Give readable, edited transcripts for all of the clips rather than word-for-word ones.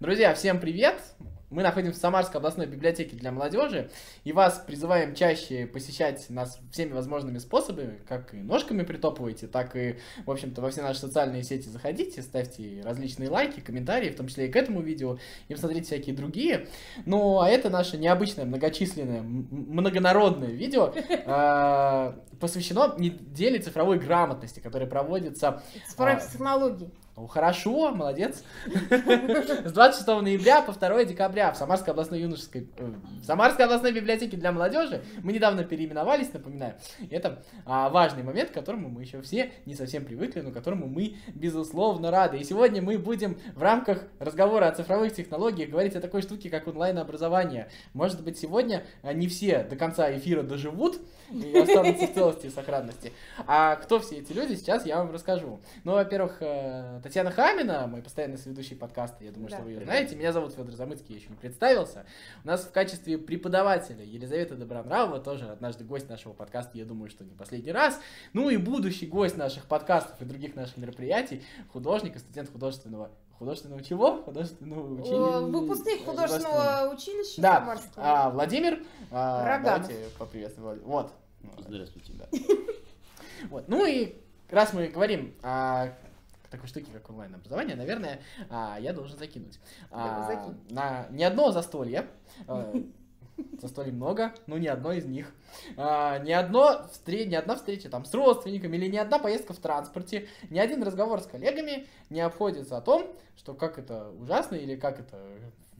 Друзья, всем привет! Мы находимся в Самарской областной библиотеке для молодежи и вас призываем чаще посещать нас всеми возможными способами, как и ножками притопываете, так и, в общем-то, во все наши социальные сети заходите, ставьте различные лайки, комментарии, в том числе и к этому видео, и смотрите всякие другие. Ну, а это наше необычное, многочисленное, многонародное видео посвящено неделе цифровой грамотности, которая проводится... Цифровые технологии. Хорошо, молодец. С 26 ноября по 2 декабря в Самарской областной библиотеке для молодежи. Мы недавно переименовались, напоминаю. Это важный момент, к которому мы еще все не совсем привыкли, но которому мы, безусловно, рады. И сегодня мы будем в рамках разговора о цифровых технологиях говорить о такой штуке, как онлайн-образование. Может быть, сегодня не все до конца эфира доживут и останутся в целости и сохранности. А кто все эти люди, сейчас я вам расскажу. Ну, во-первых, Татьяна Хамина, мой постоянный соведущий подкаста, я думаю, да, что вы ее знаете. Меня зовут Федор Замыцкий, я еще не представился. У нас в качестве преподавателя Елизавета Добронравова, тоже однажды гость нашего подкаста, я думаю, что не последний раз. Ну и будущий гость наших подкастов и других наших мероприятий, художник и студент художественного чего? Художественного училища. Выпускник художественного училища. Да, Владимир. Давайте поприветствуем. Вот. Здравствуйте. Да. Вот. Ну и раз мы говорим о такой штуки, как онлайн-образование, наверное, я должен закинуть. На ни одно застолье, застолий много, но ни одно из них, ни одна встреча там с родственниками или ни одна поездка в транспорте, ни один разговор с коллегами не обходится о том, что как это ужасно или как это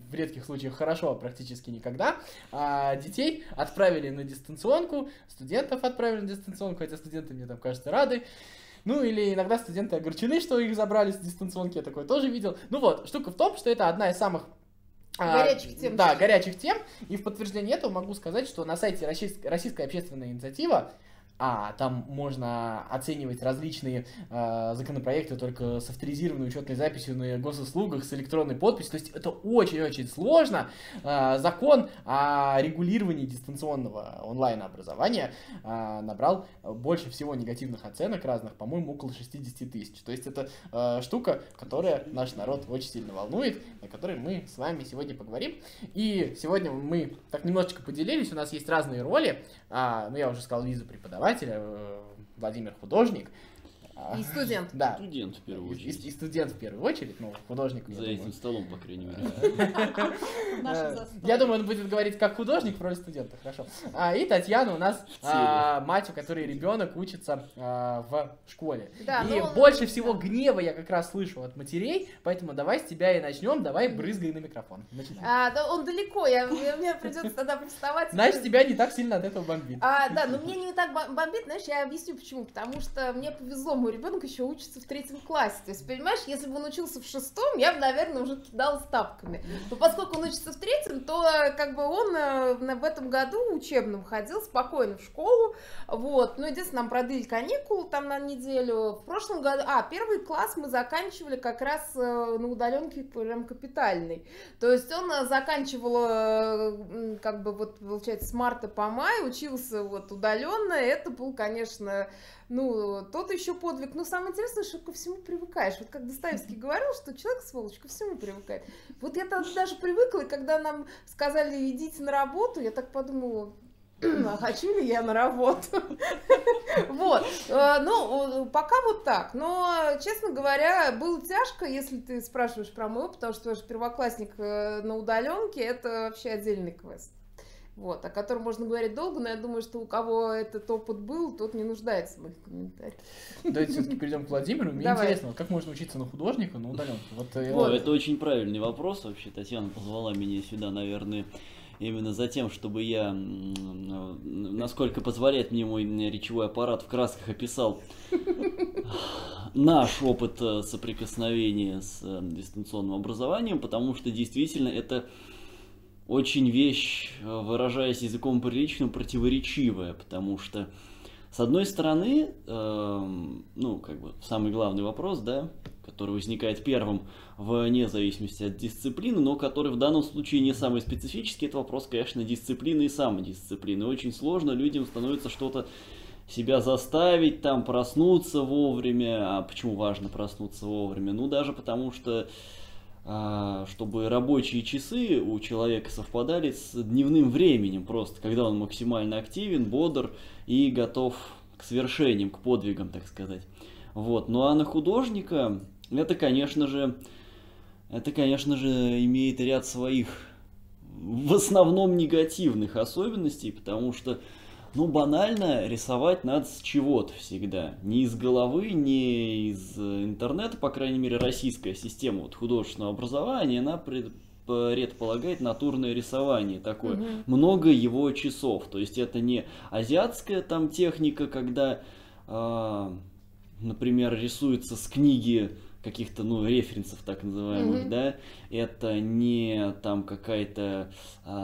в редких случаях хорошо, а практически никогда, детей отправили на дистанционку, студентов отправили на дистанционку, хотя студенты, мне там кажется, рады. Ну, или иногда студенты огорчены, что их забрали с дистанционки, я такое тоже видел. Ну вот, штука в том, что это одна из самых горячих тем. Да, горячих тем. И в подтверждение этого могу сказать, что на сайте Российская общественная инициатива, там можно оценивать различные законопроекты только с авторизированной учетной записью на госуслугах, с электронной подписью. То есть это очень-очень сложно. Закон о регулировании дистанционного онлайн-образования набрал больше всего негативных оценок разных, по-моему, около 60 тысяч. То есть это штука, которая наш народ очень сильно волнует, о которой мы с вами сегодня поговорим. И сегодня мы так немножечко поделились, у нас есть разные роли. Ну, я уже сказал, Лиза преподаватель, Владимир художник. И студент. Да. Студент в первую очередь. И студент в первую очередь, но художник. За этим столом, по крайней мере. Я думаю, он будет говорить как художник в роли студента, хорошо. И Татьяна у нас мать, у которой ребенок учится в школе. И больше всего гнева я как раз слышу от матерей, поэтому давай с тебя и начнем, давай брызгай на микрофон. Он далеко, мне придется тогда приставать. Значит, тебя не так сильно от этого бомбит. Да, но мне не так бомбит, знаешь, я объясню почему. Потому что мне повезло, мой ребенок еще учится в 3-м классе. То есть, понимаешь, если бы он учился в 6-м, я бы, наверное, уже кидалась тапками. Но поскольку он учится в 3-м, то как бы он в этом году учебном ходил спокойно в школу. Вот. Ну, единственное, нам продлили каникулы там на неделю. В прошлом году... 1-й класс мы заканчивали как раз на удаленке прям капитальной. То есть он заканчивал, как бы, вот, получается, с марта по май, учился вот удаленно. Это был, конечно... Ну, тот еще подвиг. Но самое интересное, что ко всему привыкаешь. Вот как Достоевский говорил, что человек, сволочь, ко всему привыкает. Вот я тогда даже привыкла, и когда нам сказали, идите на работу, я так подумала... А хочу ли я на работу? Вот. Ну, пока вот так. Но, честно говоря, было тяжко, если ты спрашиваешь про мой опыт, потому что твой первоклассник на удаленке – это вообще отдельный квест. Вот, о котором можно говорить долго, но я думаю, что у кого этот опыт был, тот не нуждается в моих комментариях. Давайте все-таки перейдем к Владимиру. Мне интересно, вот как можно учиться на художника, на удаленке? Это очень правильный вопрос вообще. Татьяна позвала меня сюда, наверное, именно за тем, чтобы я, насколько позволяет мне мой речевой аппарат, в красках описал наш опыт соприкосновения с дистанционным образованием, потому что действительно это... очень вещь, выражаясь языком приличным, противоречивая, потому что, с одной стороны, ну, как бы, самый главный вопрос, да, который возникает первым, вне зависимости от дисциплины, но который в данном случае не самый специфический, это вопрос, конечно, дисциплины и самодисциплины. Очень сложно людям становится что-то себя заставить, там, проснуться вовремя. А почему важно проснуться вовремя? Ну, даже потому что... чтобы рабочие часы у человека совпадали с дневным временем просто, когда он максимально активен, бодр и готов к свершениям, к подвигам, так сказать. Вот. Ну а на художника это, конечно же, имеет ряд своих в основном негативных особенностей, потому что, ну, банально рисовать надо с чего-то всегда. Не из головы, не из интернета, по крайней мере, российская система вот художественного образования, она предполагает натурное рисование такое. Много его часов. То есть это не азиатская там техника, когда, например, рисуется с книги каких-то, ну, референсов так называемых, да, это не там какая-то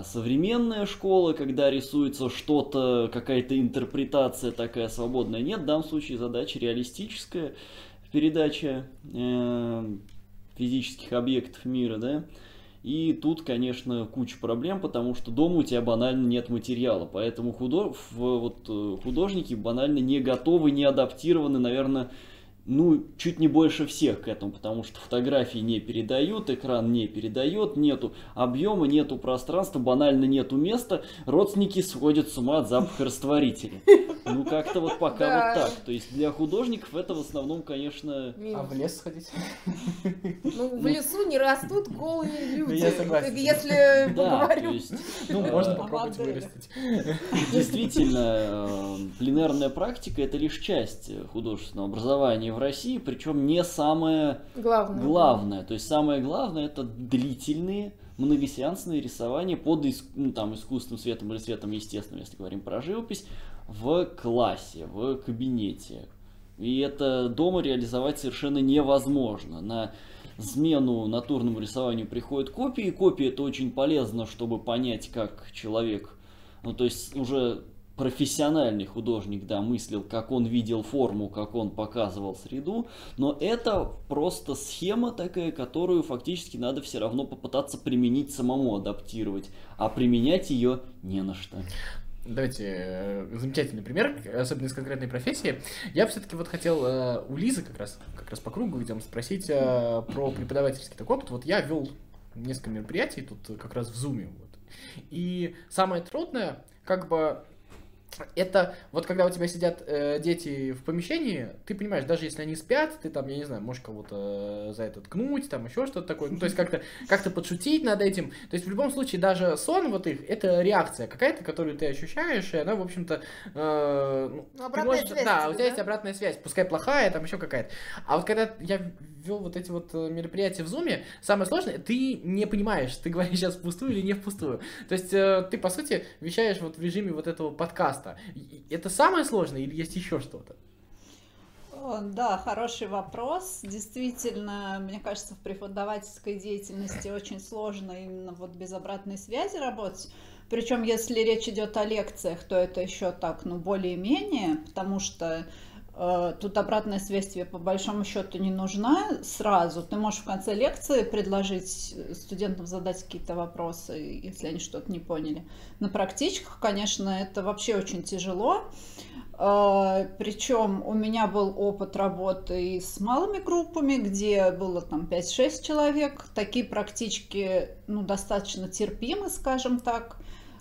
современная школа, когда рисуется что-то, какая-то интерпретация такая свободная, нет, в данном случае задача реалистическая, передача физических объектов мира, да, и тут, конечно, куча проблем, потому что дома у тебя банально нет материала, поэтому художники банально не готовы, не адаптированы, наверное, ну, чуть не больше всех к этому, потому что фотографии не передают, экран не передает, нету объема, нету пространства, банально нету места, родственники сходят с ума от запаха растворителя. Ну, как-то вот пока вот так. То есть для художников это в основном, конечно... А в лес сходить? Ну, в лесу не растут голые люди. Я согласен. Если поговорю. Ну, можно попробовать вырастить. Действительно, пленарная практика — это лишь часть художественного образования в России, причем не самое главное. То есть самое главное — это длительные многосеансные рисования под искусственным светом или светом естественным, если говорим про живопись, в классе, в кабинете. И это дома реализовать совершенно невозможно. На смену натурному рисованию приходят копии. Копии — это очень полезно, чтобы понять, как человек, ну, то есть уже профессиональный художник, да, мыслил, как он видел форму, как он показывал среду, но это просто схема такая, которую фактически надо все равно попытаться применить самому, адаптировать, а применять ее не на что. Давайте замечательный пример, особенно из конкретной профессии. Я все-таки вот хотел у Лизы как раз по кругу идем спросить про преподавательский такой опыт. Вот я вел несколько мероприятий тут как раз в Zoom. Вот. И самое трудное, как бы, это вот когда у тебя сидят дети в помещении, ты понимаешь, даже если они спят, ты там, я не знаю, можешь кого-то за это ткнуть, там еще что-то такое, ну, то есть как-то подшутить над этим, то есть в любом случае даже сон вот их, это реакция какая-то, которую ты ощущаешь, и она, в общем-то, у тебя есть обратная связь, пускай плохая, там еще какая-то. А вот когда я вел вот эти вот мероприятия в Zoom, самое сложное, ты не понимаешь, ты говоришь сейчас впустую или не впустую, то есть ты, по сути, вещаешь вот в режиме вот этого подкаста. Это самое сложное или есть еще что-то? Да, хороший вопрос. Действительно, мне кажется, в преподавательской деятельности очень сложно именно вот без обратной связи работать. Причем, если речь идет о лекциях, то это еще так, ну, более-менее, потому что тут обратная связь тебе по большому счету не нужна сразу. Ты можешь в конце лекции предложить студентам задать какие-то вопросы, если они что-то не поняли. На практичках, конечно, это вообще очень тяжело. Причем у меня был опыт работы и с малыми группами, где было там 5-6 человек. Такие практички, ну, достаточно терпимы, скажем так.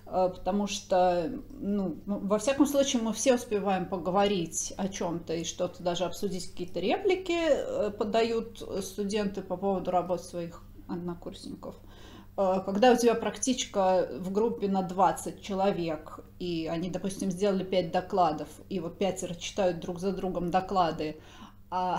Потому что, ну, во всяком случае, мы все успеваем поговорить о чем-то и что-то даже обсудить, какие-то реплики подают студенты по поводу работ своих однокурсников. Когда у тебя практичка в группе на 20 человек, и они, допустим, сделали 5 докладов, и вот 5 читают друг за другом доклады, а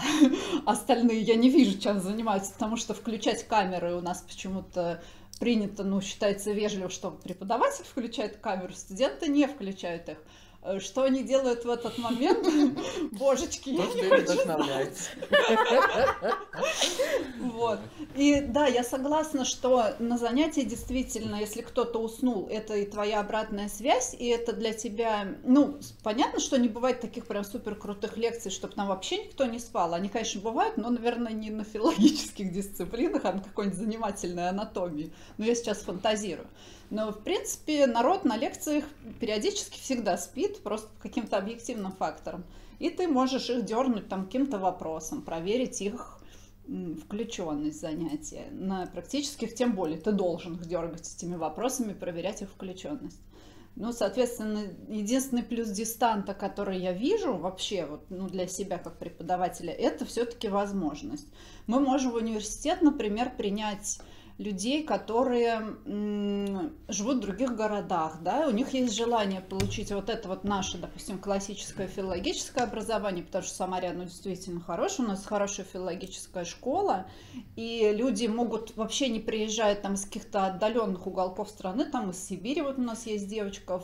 остальные, я не вижу, чем занимаются, потому что включать камеры у нас почему-то принято, ну, считается вежливо, что преподаватель включает камеру, студенты не включают их. Что они делают в этот момент? Божечки, я не хочу знать. Вот. И да, я согласна, что на занятии действительно, если кто-то уснул, это и твоя обратная связь, и это для тебя, ну, понятно, что не бывает таких прям супер крутых лекций, чтобы там вообще никто не спал. Они, конечно, бывают, но, наверное, не на филологических дисциплинах, а на какой-нибудь занимательной анатомии. Но я сейчас фантазирую. Но, в принципе, народ на лекциях периодически всегда спит, просто по каким-то объективным факторам. И ты можешь их дернуть там каким-то вопросом, проверить их включенность в занятия. На практических тем более ты должен их дергать этими вопросами, проверять их включенность. Ну, соответственно, единственный плюс дистанта, который я вижу вообще вот, ну, для себя как преподавателя, это все-таки возможность. Мы можем в университет, например, принять людей, которые живут в других городах, да, у них есть желание получить вот это вот наше, допустим, классическое филологическое образование, потому что Самаря, ну, действительно хорошая, у нас хорошая филологическая школа, и люди могут вообще не приезжать там с каких-то отдаленных уголков страны, там из Сибири, вот у нас есть девочка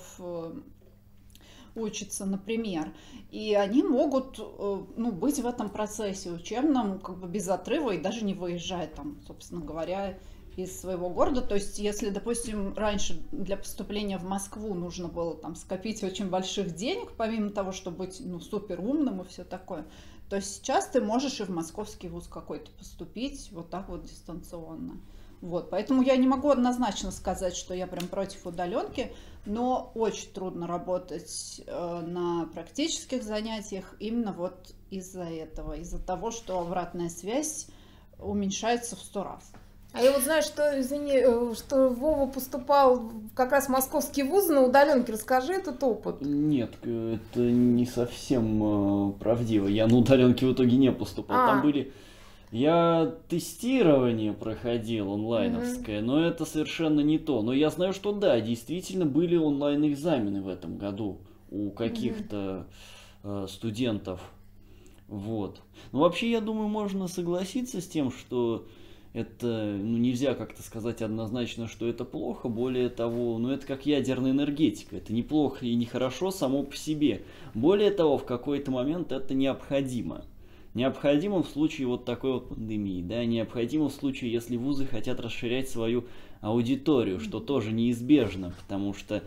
учится, например, и они могут, ну, быть в этом процессе учебном как бы без отрыва и даже не выезжать там, собственно говоря, из своего города. То есть, если, допустим, раньше для поступления в Москву нужно было там скопить очень больших денег, помимо того, чтобы быть, ну, супер умным и все такое, то сейчас ты можешь и в московский вуз какой-то поступить вот так вот дистанционно. Вот, поэтому я не могу однозначно сказать, что я прям против удаленки, но очень трудно работать на практических занятиях именно вот из-за этого, из-за того, что обратная связь уменьшается в 100 раз. А я вот знаю, что, извини, что Вова поступал как раз в московский вуз на удаленке. Расскажи этот опыт. Нет, это не совсем правдиво. Я на удаленке в итоге не поступал. Там были... Я тестирование проходил онлайновское, но это совершенно не то. Но я знаю, что да, действительно были онлайн-экзамены в этом году у каких-то студентов. Вот. Но вообще, я думаю, можно согласиться с тем, что это, ну, нельзя как-то сказать однозначно, что это плохо. Более того, ну, это как ядерная энергетика. Это неплохо и нехорошо само по себе. Более того, в какой-то момент это необходимо. Необходимо в случае вот такой вот пандемии, да, необходимо в случае, если вузы хотят расширять свою аудиторию, что тоже неизбежно, потому что,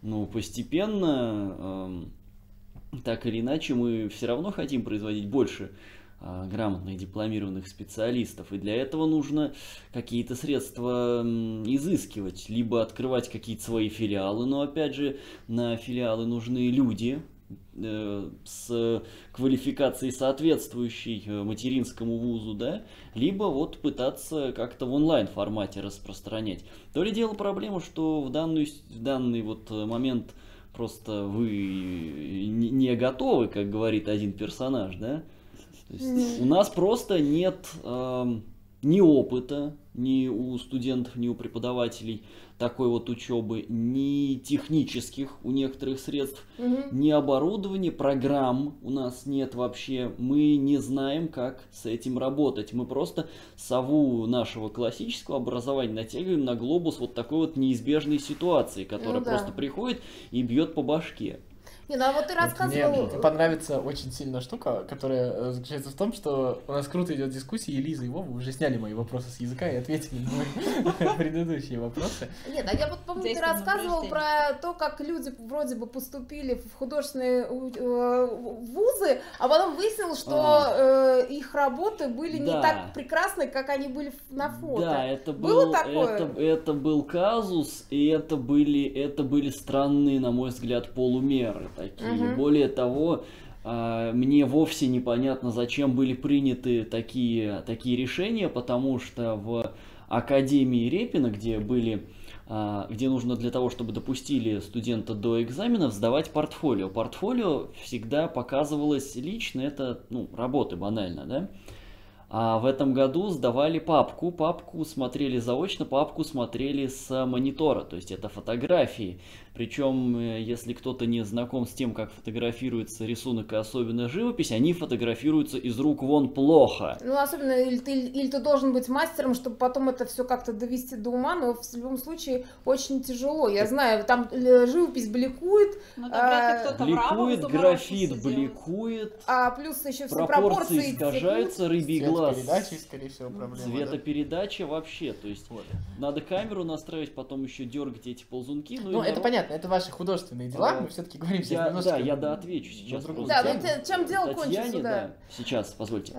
ну, постепенно, так или иначе, мы все равно хотим производить больше грамотных дипломированных специалистов, и для этого нужно какие-то средства изыскивать, либо открывать какие-то свои филиалы, но, опять же, на филиалы нужны люди, с квалификацией соответствующей материнскому вузу, да, либо вот пытаться как-то в онлайн формате распространять. То ли дело проблема, что в данный вот момент просто вы не готовы, как говорит один персонаж, да. То есть у нас просто нет ни опыта, ни у студентов, ни у преподавателей такой вот учебы, ни технических у некоторых средств, ни оборудования, программ у нас нет вообще. Мы не знаем, как с этим работать. Мы просто сову нашего классического образования натягиваем на глобус вот такой вот неизбежной ситуации, которая просто приходит и бьет по башке. Не, ну, а вот ты рассказывал... Мне понравится очень сильная штука, которая заключается в том, что у нас круто идет дискуссия, и Лиза, и Вова уже сняли мои вопросы с языка и ответили на мои предыдущие вопросы. Нет, а я вот помню, ты рассказывал про то, как люди вроде бы поступили в художественные вузы, а потом выяснилось, что их работы были не так прекрасны, как они были на фото. Да, это было такое. Это был казус, и это были странные, на мой взгляд, полумеры. Такие. Более того, мне вовсе непонятно, зачем были приняты такие решения, потому что в Академии Репина, где нужно для того, чтобы допустили студента до экзаменов, сдавать портфолио. Портфолио всегда показывалось лично, это, ну, работы банально, да? А в этом году сдавали папку смотрели заочно, папку смотрели с монитора, то есть это фотографии. Причем, если кто-то не знаком с тем, как фотографируется рисунок и особенно живопись, они фотографируются из рук вон плохо. Ну, особенно, или ты должен быть мастером, чтобы потом это все как-то довести до ума, но в любом случае очень тяжело. Я знаю, там живопись бликует, графит бликует, а плюс еще все пропорции искажаются, рыбий глаз. Цветопередача, скорее всего, проблема. Цветопередача вообще, то есть вот. Надо камеру настраивать, потом еще дергать эти ползунки. Ну, это понятно, это ваши художественные дела, мы все-таки говорим сейчас немножко... Да, я доотвечу сейчас. Да, ну чем дело кончится, да. Сейчас, позвольте.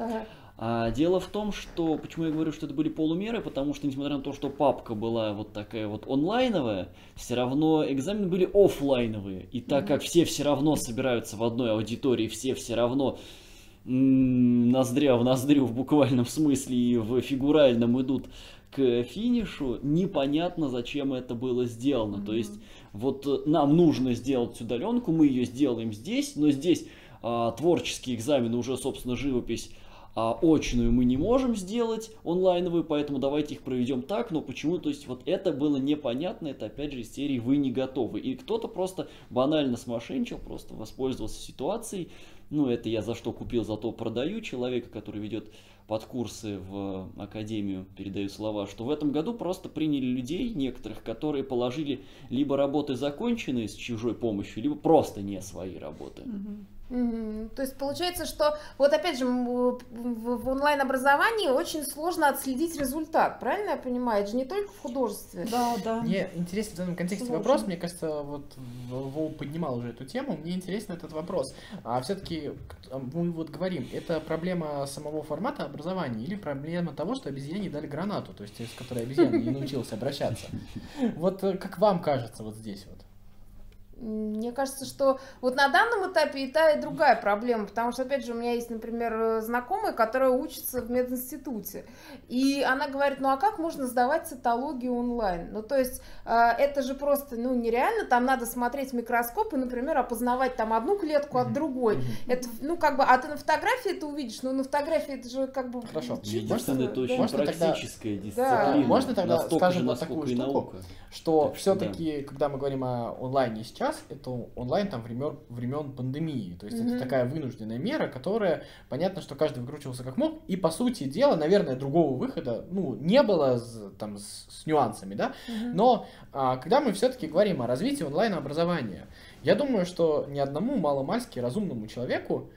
Дело в том, что, почему я говорю, что это были полумеры, потому что, несмотря на то, что папка была вот такая вот онлайновая, все равно экзамены были офлайновые. И так как все равно собираются в одной аудитории, все равно... ноздря в ноздрю в буквальном смысле и в фигуральном идут к финишу, непонятно, зачем это было сделано. То есть вот нам нужно сделать удаленку, мы ее сделаем здесь, но здесь творческий экзамен, уже, собственно, живопись очную мы не можем сделать онлайновую, поэтому давайте их проведем так, но почему, то есть вот это было непонятно, это опять же из серии «вы не готовы». И кто-то просто банально смошенничал, просто воспользовался ситуацией, ну это я за что купил, зато продаю, человека, который ведет подкурсы в академию, передаю слова, что в этом году просто приняли людей некоторых, которые положили либо работы законченные с чужой помощью, либо просто не свои работы. То есть получается, что вот опять же в онлайн-образовании очень сложно отследить результат, правильно я понимаю? Это же не только в художестве. Да, да. Мне интересен в данном контексте вопрос, мне кажется, вот Вова поднимал уже эту тему, мне интересен этот вопрос. А все-таки мы вот говорим, это проблема самого формата образования или проблема того, что обезьяне дали гранату, то есть с которой обезьяна не научилась обращаться? Вот как вам кажется вот здесь вот? Мне кажется, что вот на данном этапе и та, и другая проблема, потому что, опять же, у меня есть, например, знакомая, которая учится в мединституте, и она говорит, ну а как можно сдавать цитологию онлайн? Ну то есть это же просто ну, нереально, там надо смотреть в микроскоп и, например, опознавать там одну клетку от другой. Это, ну как бы, а ты на фотографии это увидишь, но на фотографии это же как бы... Хорошо, можно это очень да? практическая дисциплина. Да. Можно тогда скажем вот такую штуку, что все-таки, да. когда мы говорим о онлайне сейчас, это онлайн там времен пандемии, то есть это такая вынужденная мера, которая, понятно, что каждый выкручивался как мог, и по сути дела, наверное, другого выхода, ну, не было там с нюансами, да, но когда мы все-таки говорим о развитии онлайн-образования, я думаю, что ни одному маломальски разумному человеку,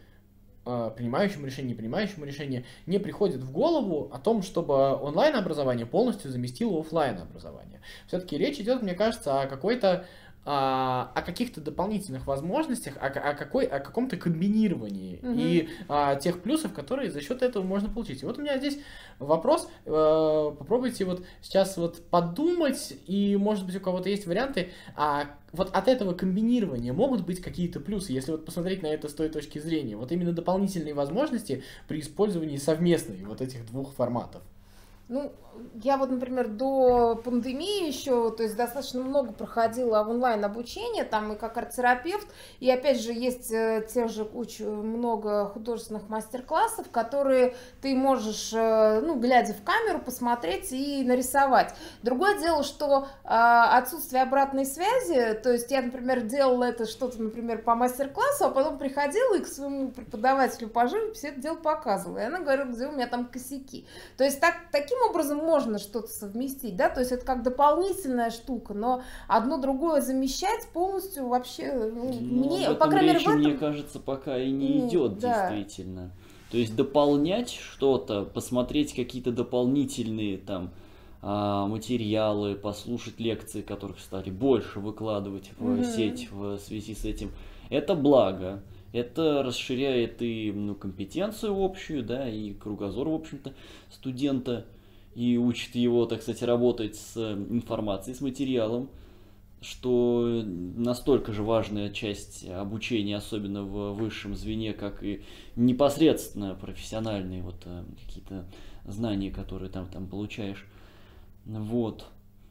принимающему решение, не принимающему решение, не приходит в голову о том, чтобы онлайн-образование полностью заместило офлайн-образование. Все-таки речь идет, мне кажется, о какой-то о каких-то дополнительных возможностях, о каком-то комбинировании и тех плюсов, которые за счет этого можно получить. И вот у меня здесь вопрос, попробуйте вот сейчас вот подумать, и может быть у кого-то есть варианты, вот от этого комбинирования могут быть какие-то плюсы, если вот посмотреть на это с той точки зрения, вот именно дополнительные возможности при использовании совместных вот этих двух форматов. Ну, я вот, например, до пандемии еще, то есть достаточно много проходила онлайн-обучение, там и как арт-терапевт, и опять же есть тех же много художественных мастер-классов, которые ты можешь, ну, глядя в камеру, посмотреть и нарисовать. Другое дело, что отсутствие обратной связи, то есть я, например, делала это что-то, например, по мастер-классу, а потом приходила и к своему преподавателю по живописи это дело показывала, и она говорила, где у меня там косяки. То есть таким образом можно что-то совместить, да, то есть это как дополнительная штука, но одно другое замещать полностью вообще, ну, мне, по крайней мере, в этом... мне кажется, пока и не идет, да. действительно. То есть дополнять что-то, посмотреть какие-то дополнительные там материалы, послушать лекции, которых стали больше выкладывать в сеть в связи с этим, это благо. Это расширяет и ну, компетенцию общую, да, и кругозор, в общем-то, студента, и учит его, так сказать, работать с информацией, с материалом, что настолько же важная часть обучения, особенно в высшем звене, как и непосредственно профессиональные вот какие-то знания, которые там получаешь, вот.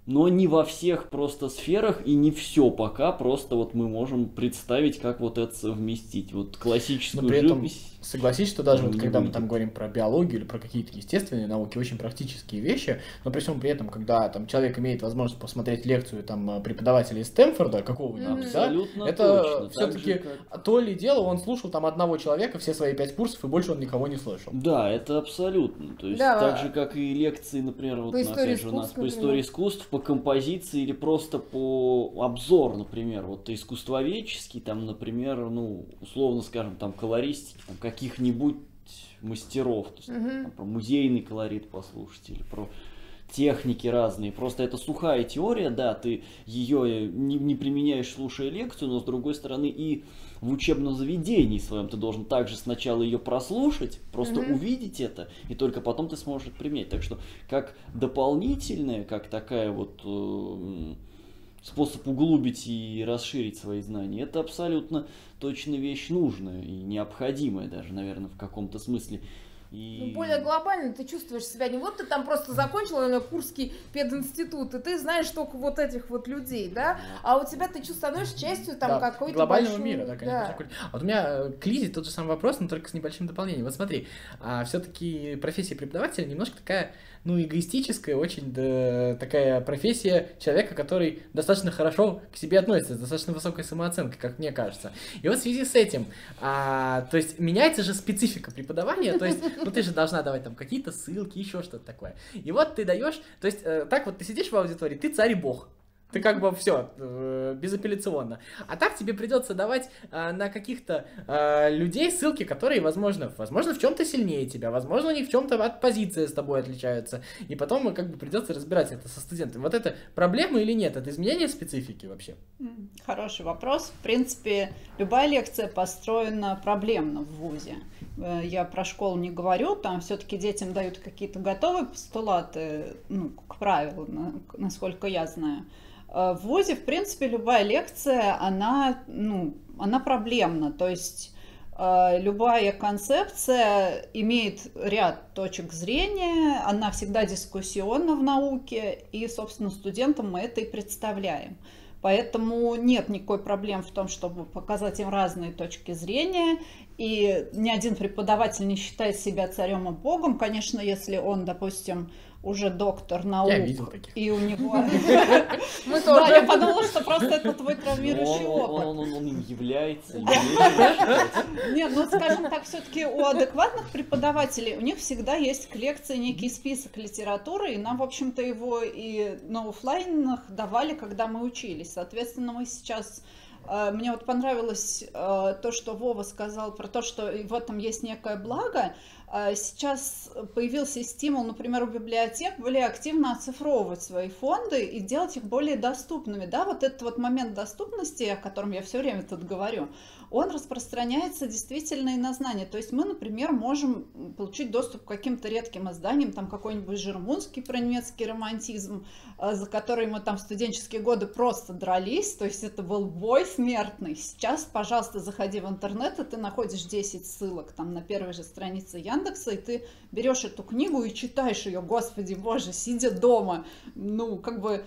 Но не во всех просто сферах и не все пока, просто вот мы можем представить, как вот это совместить. Вот классическую живопись... Но при этом, согласись, что даже вот когда мы там говорим про биологию или про какие-то естественные науки, очень практические вещи, но при всем при этом, когда там человек имеет возможность посмотреть лекцию там преподавателя из Стэнфорда, какого-нибудь, да, это все-таки то ли дело, он слушал там одного человека все свои 5 курсов, и больше он никого не слышал. Да, это абсолютно. То есть так же, как и лекции, например, вот опять же у нас по истории искусств, по композиции или просто по обзору, например, вот искусствоведческий, там, например, ну, условно скажем, там, колористики, там, каких-нибудь мастеров, то есть, там, про музейный колорит послушать или про техники разные, просто это сухая теория, да, ты ее не применяешь, слушая лекцию, но с другой стороны и в учебном заведении своем ты должен также сначала ее прослушать, просто увидеть это, и только потом ты сможешь это применять. Так что как дополнительная, как такая вот способ углубить и расширить свои знания. Это абсолютно точно вещь нужная и необходимая даже, наверное, в каком-то смысле. И... Ну, более глобально ты чувствуешь себя не вот ты там просто закончила, наверное, Курский пединститут, и ты знаешь только вот этих вот людей, да? А у тебя ты становишься частью там да, какой-то глобального большой... мира, да, конечно. Да. Вот у меня к Лизе тот же самый вопрос, но только с небольшим дополнением. Вот смотри, все-таки профессия преподавателя немножко такая, ну, эгоистическая, очень да, такая профессия человека, который достаточно хорошо к себе относится, с достаточно высокой самооценкой, как мне кажется. И вот в связи с этим, то есть меняется же специфика преподавания, то есть ну ты же должна давать там какие-то ссылки, еще что-то такое. И вот ты даешь, то есть так вот ты сидишь в аудитории, ты царь и бог. Ты как бы все, безапелляционно. А так тебе придется давать на каких-то людей ссылки, которые, возможно, в чем-то сильнее тебя, возможно, они в чем-то от позиции с тобой отличаются. И потом как бы придется разбирать это со студентами. Вот это проблема или нет? Это изменение специфики вообще? Хороший вопрос. В принципе, любая лекция построена проблемно в ВУЗе. Я про школу не говорю, там все-таки детям дают какие-то готовые постулаты, ну, к правилу, насколько я знаю. В ВУЗе, в принципе, любая лекция, она, ну, она проблемна, то есть любая концепция имеет ряд точек зрения, она всегда дискуссионна в науке, и, собственно, студентам мы это и представляем. Поэтому нет никакой проблем в том, чтобы показать им разные точки зрения, и ни один преподаватель не считает себя царем и богом, конечно, если он, допустим, уже доктор наук. Я видел таких. И у него... Да, я подумала, что просто это твой травмирующий опыт. Он им является. Нет, ну скажем так, все-таки у адекватных преподавателей, у них всегда есть к лекции некий список литературы, и нам, в общем-то, его и на оффлайнах давали, когда мы учились. Соответственно, мы сейчас... Мне вот понравилось то, что Вова сказал про то, что в этом есть некое благо. Сейчас появился стимул, например, у библиотек более активно оцифровывать свои фонды и делать их более доступными. Да, вот этот вот момент доступности, о котором я все время тут говорю, он распространяется действительно и на знания. То есть мы, например, можем получить доступ к каким-то редким изданиям, там какой-нибудь Жирмунский про немецкий романтизм, за который мы там в студенческие годы просто дрались, то есть это был бой смертный. Сейчас, пожалуйста, заходи в интернет, и ты находишь 10 ссылок там на первой же странице Яндекса, и ты берешь эту книгу и читаешь ее, господи боже, сидя дома. Ну, как бы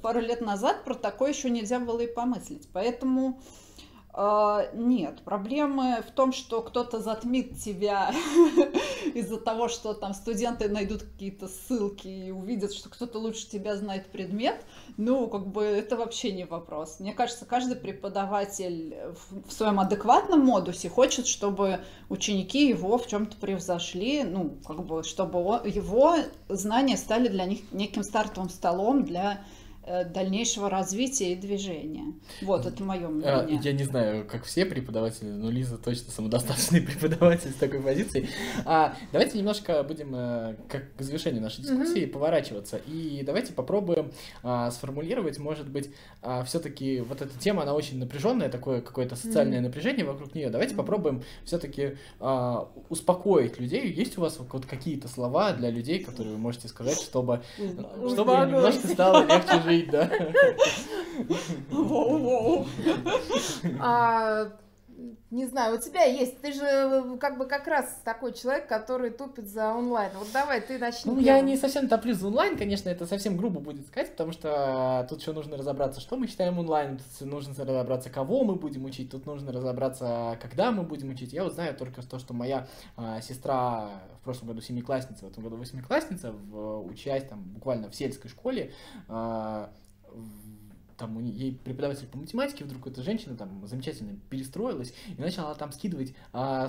пару лет назад про такое еще нельзя было и помыслить. Поэтому нет, проблемы в том, что кто-то затмит тебя из-за того, что там студенты найдут какие-то ссылки и увидят, что кто-то лучше тебя знает предмет. Ну, как бы это вообще не вопрос. Мне кажется, каждый преподаватель в своем адекватном модусе хочет, чтобы ученики его в чем-то превзошли, ну, как бы, чтобы его знания стали для них неким стартовым столом для дальнейшего развития и движения. Вот, это мое мнение. Я не знаю, как все преподаватели, но Лиза точно самодостаточный преподаватель с такой позицией. Давайте немножко будем к завершению нашей дискуссии поворачиваться. И давайте попробуем сформулировать, может быть, все-таки вот эта тема, она очень напряженная, такое какое-то социальное напряжение вокруг нее. Давайте попробуем все-таки успокоить людей. Есть у вас вот какие-то слова для людей, которые вы можете сказать, чтобы немножко стало легче жить? Да. Воу-воу. Не знаю, у тебя есть, ты же как бы как раз такой человек, который топит за онлайн. Вот давай, ты начни. Ну, я не совсем топлю за онлайн, конечно, это совсем грубо будет сказать, потому что тут еще нужно разобраться, что мы считаем онлайн, тут нужно разобраться, кого мы будем учить, тут нужно разобраться, когда мы будем учить. Я вот знаю только то, что моя сестра в прошлом году семиклассница, в этом году восьмиклассница, учась там буквально в сельской школе, там ей преподаватель по математике, вдруг эта женщина там замечательно перестроилась и начала там скидывать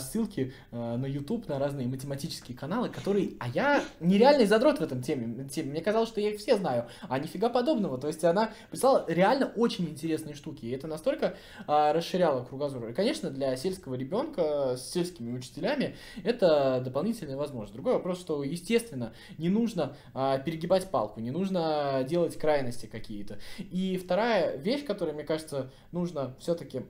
ссылки на YouTube, на разные математические каналы, которые... А я нереальный задрот в этом теме. Мне казалось, что я их все знаю, а нифига подобного. То есть она прислала реально очень интересные штуки, и это настолько расширяло кругозор. И, конечно, для сельского ребенка с сельскими учителями это дополнительная возможность. Другой вопрос, что, естественно, не нужно перегибать палку, не нужно делать крайности какие-то. И вторая вещь, которую, мне кажется, нужно все-таки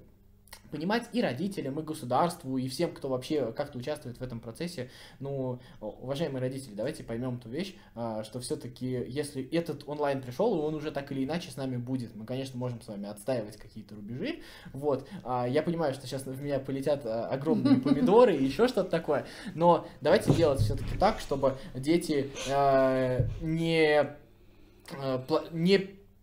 понимать и родителям, и государству, и всем, кто вообще как-то участвует в этом процессе. Ну, уважаемые родители, давайте поймем ту вещь, что все-таки, если этот онлайн пришел, он уже так или иначе с нами будет. Мы, конечно, можем с вами отстаивать какие-то рубежи. Вот. Я понимаю, что сейчас в меня полетят огромные помидоры и еще что-то такое, но давайте делать все-таки так, чтобы дети не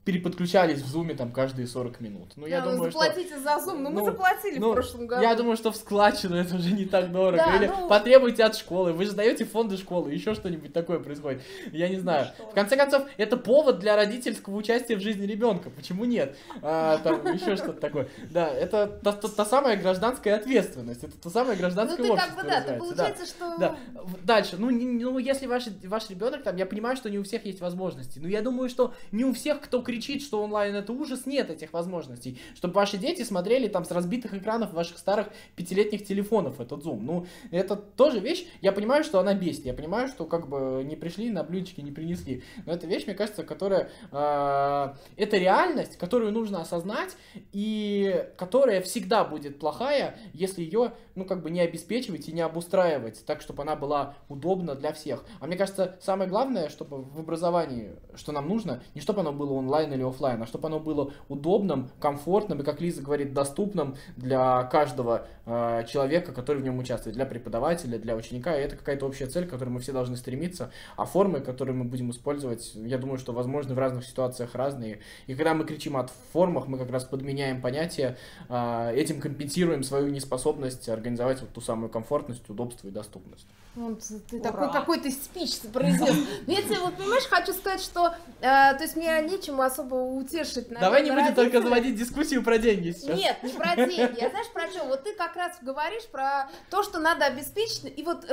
переподключались в Zoom там каждые 40 минут. Ну, я думаю, заплатите за Zoom, но мы заплатили в прошлом году. Я думаю, что в складчину это уже не так дорого. Да, или потребуйте от школы, вы же даете фонды школы, еще что-нибудь такое происходит. Я не знаю. Что? В конце концов, это повод для родительского участия в жизни ребенка. Почему нет? Там еще что-то такое. Да, это та самая гражданская ответственность, это та самая гражданская общество. Ну, ты как бы, да, получается, что... Дальше, ну, если ваш ребенок там, я понимаю, что не у всех есть возможности, но я думаю, что не у всех, кто кричит, что онлайн это ужас, нет этих возможностей, чтобы ваши дети смотрели там с разбитых экранов ваших старых 5-летних телефонов этот Zoom. Ну, это тоже вещь, я понимаю, что она бесит, я понимаю, что как бы не пришли, на блюдечке не принесли, но это вещь, мне кажется, которая, это реальность, которую нужно осознать и которая всегда будет плохая, если ее, ну, как бы не обеспечивать и не обустраивать так, чтобы она была удобна для всех. А мне кажется, самое главное, чтобы в образовании, что нам нужно, не чтобы оно было онлайн или офлайн, а чтобы оно было удобным, комфортным и, как Лиза говорит, доступным для каждого человека, который в нем участвует, для преподавателя, для ученика. И это какая-то общая цель, к которой мы все должны стремиться, а формы, которые мы будем использовать, я думаю, что возможны в разных ситуациях разные. И когда мы кричим о формах, мы как раз подменяем понятие, этим компенсируем свою неспособность организовать вот ту самую комфортность, удобство и доступность. Вот, ты такой какой-то спич произнес. Я тебе, вот, понимаешь, хочу сказать, что, то есть, мне нечему особо утешить, наверное. Давай не будем только заводить дискуссию про деньги сейчас. Нет, не про деньги. Я, знаешь, про что? Вот ты как раз говоришь про то, что надо обеспечить. И вот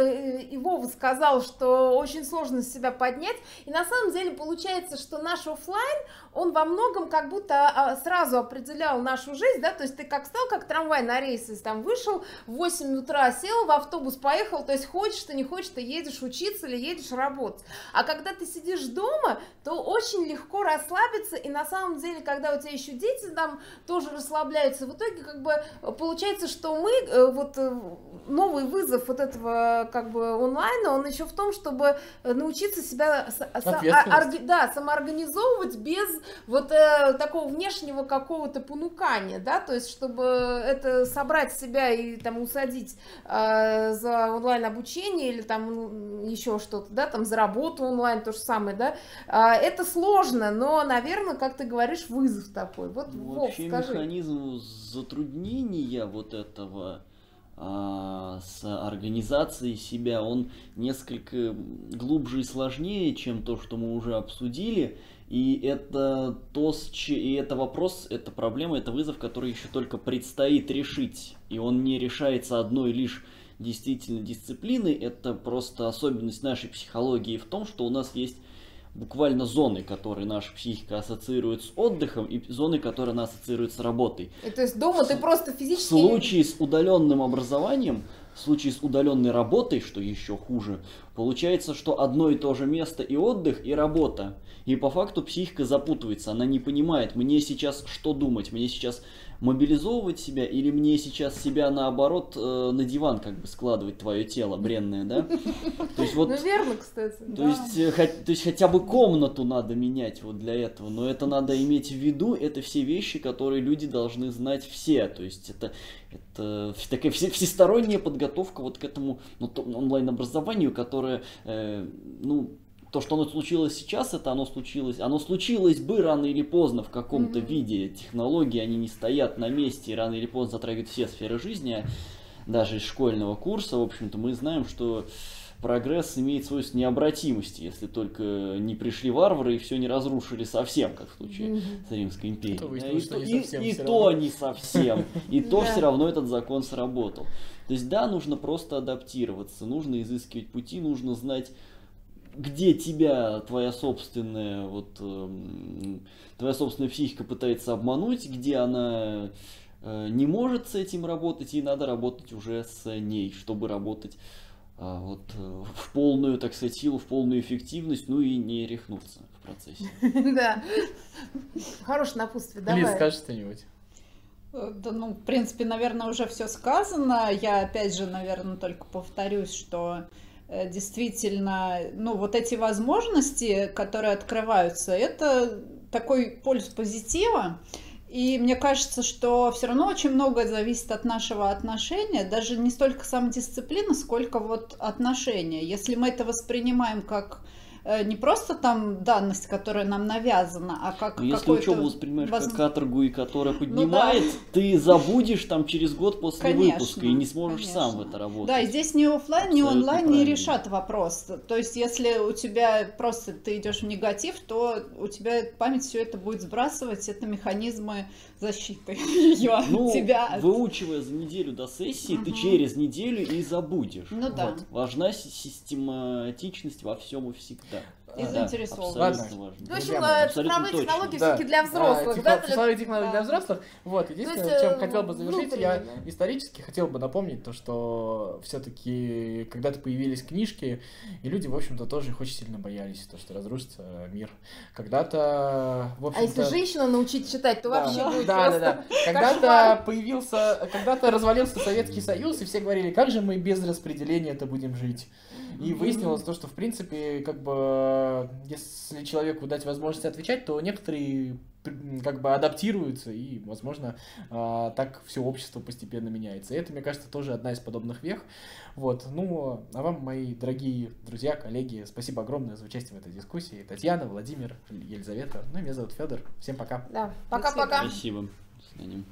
Вова сказал, что очень сложно себя поднять. И на самом деле получается, что наш офлайн, он во многом как будто сразу определял нашу жизнь, да, то есть ты как встал, как трамвай на рельсы, там вышел, в 8 утра сел, в автобус поехал, то есть хочешь ты, не хочешь, ты едешь учиться или едешь работать. А когда ты сидишь дома, то очень легко расслабиться. И на самом деле, когда у тебя еще дети там тоже расслабляются, в итоге как бы получается, что мы вот новый вызов вот этого как бы онлайна, он еще в том, чтобы научиться себя самоорганизовывать без вот такого внешнего какого-то понукания, да, то есть чтобы это собрать себя и там усадить за онлайн обучение или там еще что-то, да, там за работу онлайн, то же самое, да, это сложно, но, наверное, как ты говоришь, вызов такой. Вот, вообще, Вов, скажи. Механизм затруднения вот этого с организацией себя, он несколько глубже и сложнее, чем то, что мы уже обсудили. И это вопрос, это проблема, это вызов, который еще только предстоит решить. И он не решается одной лишь действительно дисциплиной. Это просто особенность нашей психологии в том, что у нас есть буквально зоны, которые наша психика ассоциирует с отдыхом, и зоны, которые она ассоциирует с работой. И то есть дома ты просто физически... В случае с удаленным образованием, в случае с удаленной работой, что еще хуже, получается, что одно и то же место и отдых, и работа. И по факту психика запутывается, она не понимает, мне сейчас что думать, мне сейчас мобилизовывать себя или мне сейчас себя наоборот на диван как бы складывать, твое тело бренное, да? То есть вот, ну верно, кстати. То есть хотя бы комнату надо менять вот для этого, но это надо иметь в виду, это все вещи, которые люди должны знать все, то есть это такая всесторонняя подготовка вот к этому онлайн-образованию, которое, то, что оно случилось сейчас, это оно случилось бы рано или поздно в каком-то виде. Технологии, они не стоят на месте, и рано или поздно затрагивают все сферы жизни, даже из школьного курса. В общем-то, мы знаем, что прогресс имеет свойство необратимости, если только не пришли варвары и все не разрушили совсем, как в случае с Римской империей. И то все равно этот закон сработал. То есть, да, нужно просто адаптироваться, нужно изыскивать пути, нужно знать, где тебя твоя собственная, твоя собственная психика пытается обмануть, где она не может с этим работать, и надо работать уже с ней, чтобы работать в полную, так сказать, силу, в полную эффективность, ну и не рехнуться в процессе. Да. Хорошее напутствие, давай. Лиз, скажи что-нибудь. Да, ну, в принципе, наверное, уже все сказано. Я, опять же, наверное, только повторюсь, что действительно, ну, вот эти возможности, которые открываются, это такой полюс позитива. И мне кажется, что все равно очень многое зависит от нашего отношения, даже не столько самодисциплины, сколько вот отношения. Если мы это воспринимаем как не просто там данность, которая нам навязана, а как какой-то... Если учебу воспринимаешь как каторгу, и которая поднимает, ну, да, ты забудешь там через год после, конечно, выпуска и не сможешь, конечно, сам в это работать. Да, и здесь ни офлайн, абсолютно ни онлайн правильно не решат вопрос. То есть, если у тебя просто ты идешь в негатив, то у тебя память все это будет сбрасывать, это механизмы защиты ее, ну, тебя. Выучивая за неделю до сессии, ты через неделю и забудешь. Ну, вот. Да. Важна систематичность во всем и всегда. Да, заинтересован. В общем, цифровые технологии все-таки для взрослых. Да, цифровые технологии для взрослых. Вот, единственное, чем хотел бы завершить, я исторически хотел бы напомнить то, что все-таки когда-то появились книжки, и люди, в общем-то, тоже их очень сильно боялись, то, что разрушится мир. Когда-то, в общем-то... А если женщину научить читать, то вообще будет просто... Когда-то появился... Когда-то развалился Советский Союз, и все говорили, как же мы без распределения-то будем жить? И выяснилось то, что, в принципе, как бы, если человеку дать возможность отвечать, то некоторые как бы адаптируются, и, возможно, так все общество постепенно меняется. И это, мне кажется, тоже одна из подобных вех. Вот. Ну, а вам, мои дорогие друзья, коллеги, спасибо огромное за участие в этой дискуссии. Татьяна, Владимир, Елизавета, ну и меня зовут Федор. Всем пока. Да, пока-пока. Спасибо. С ним.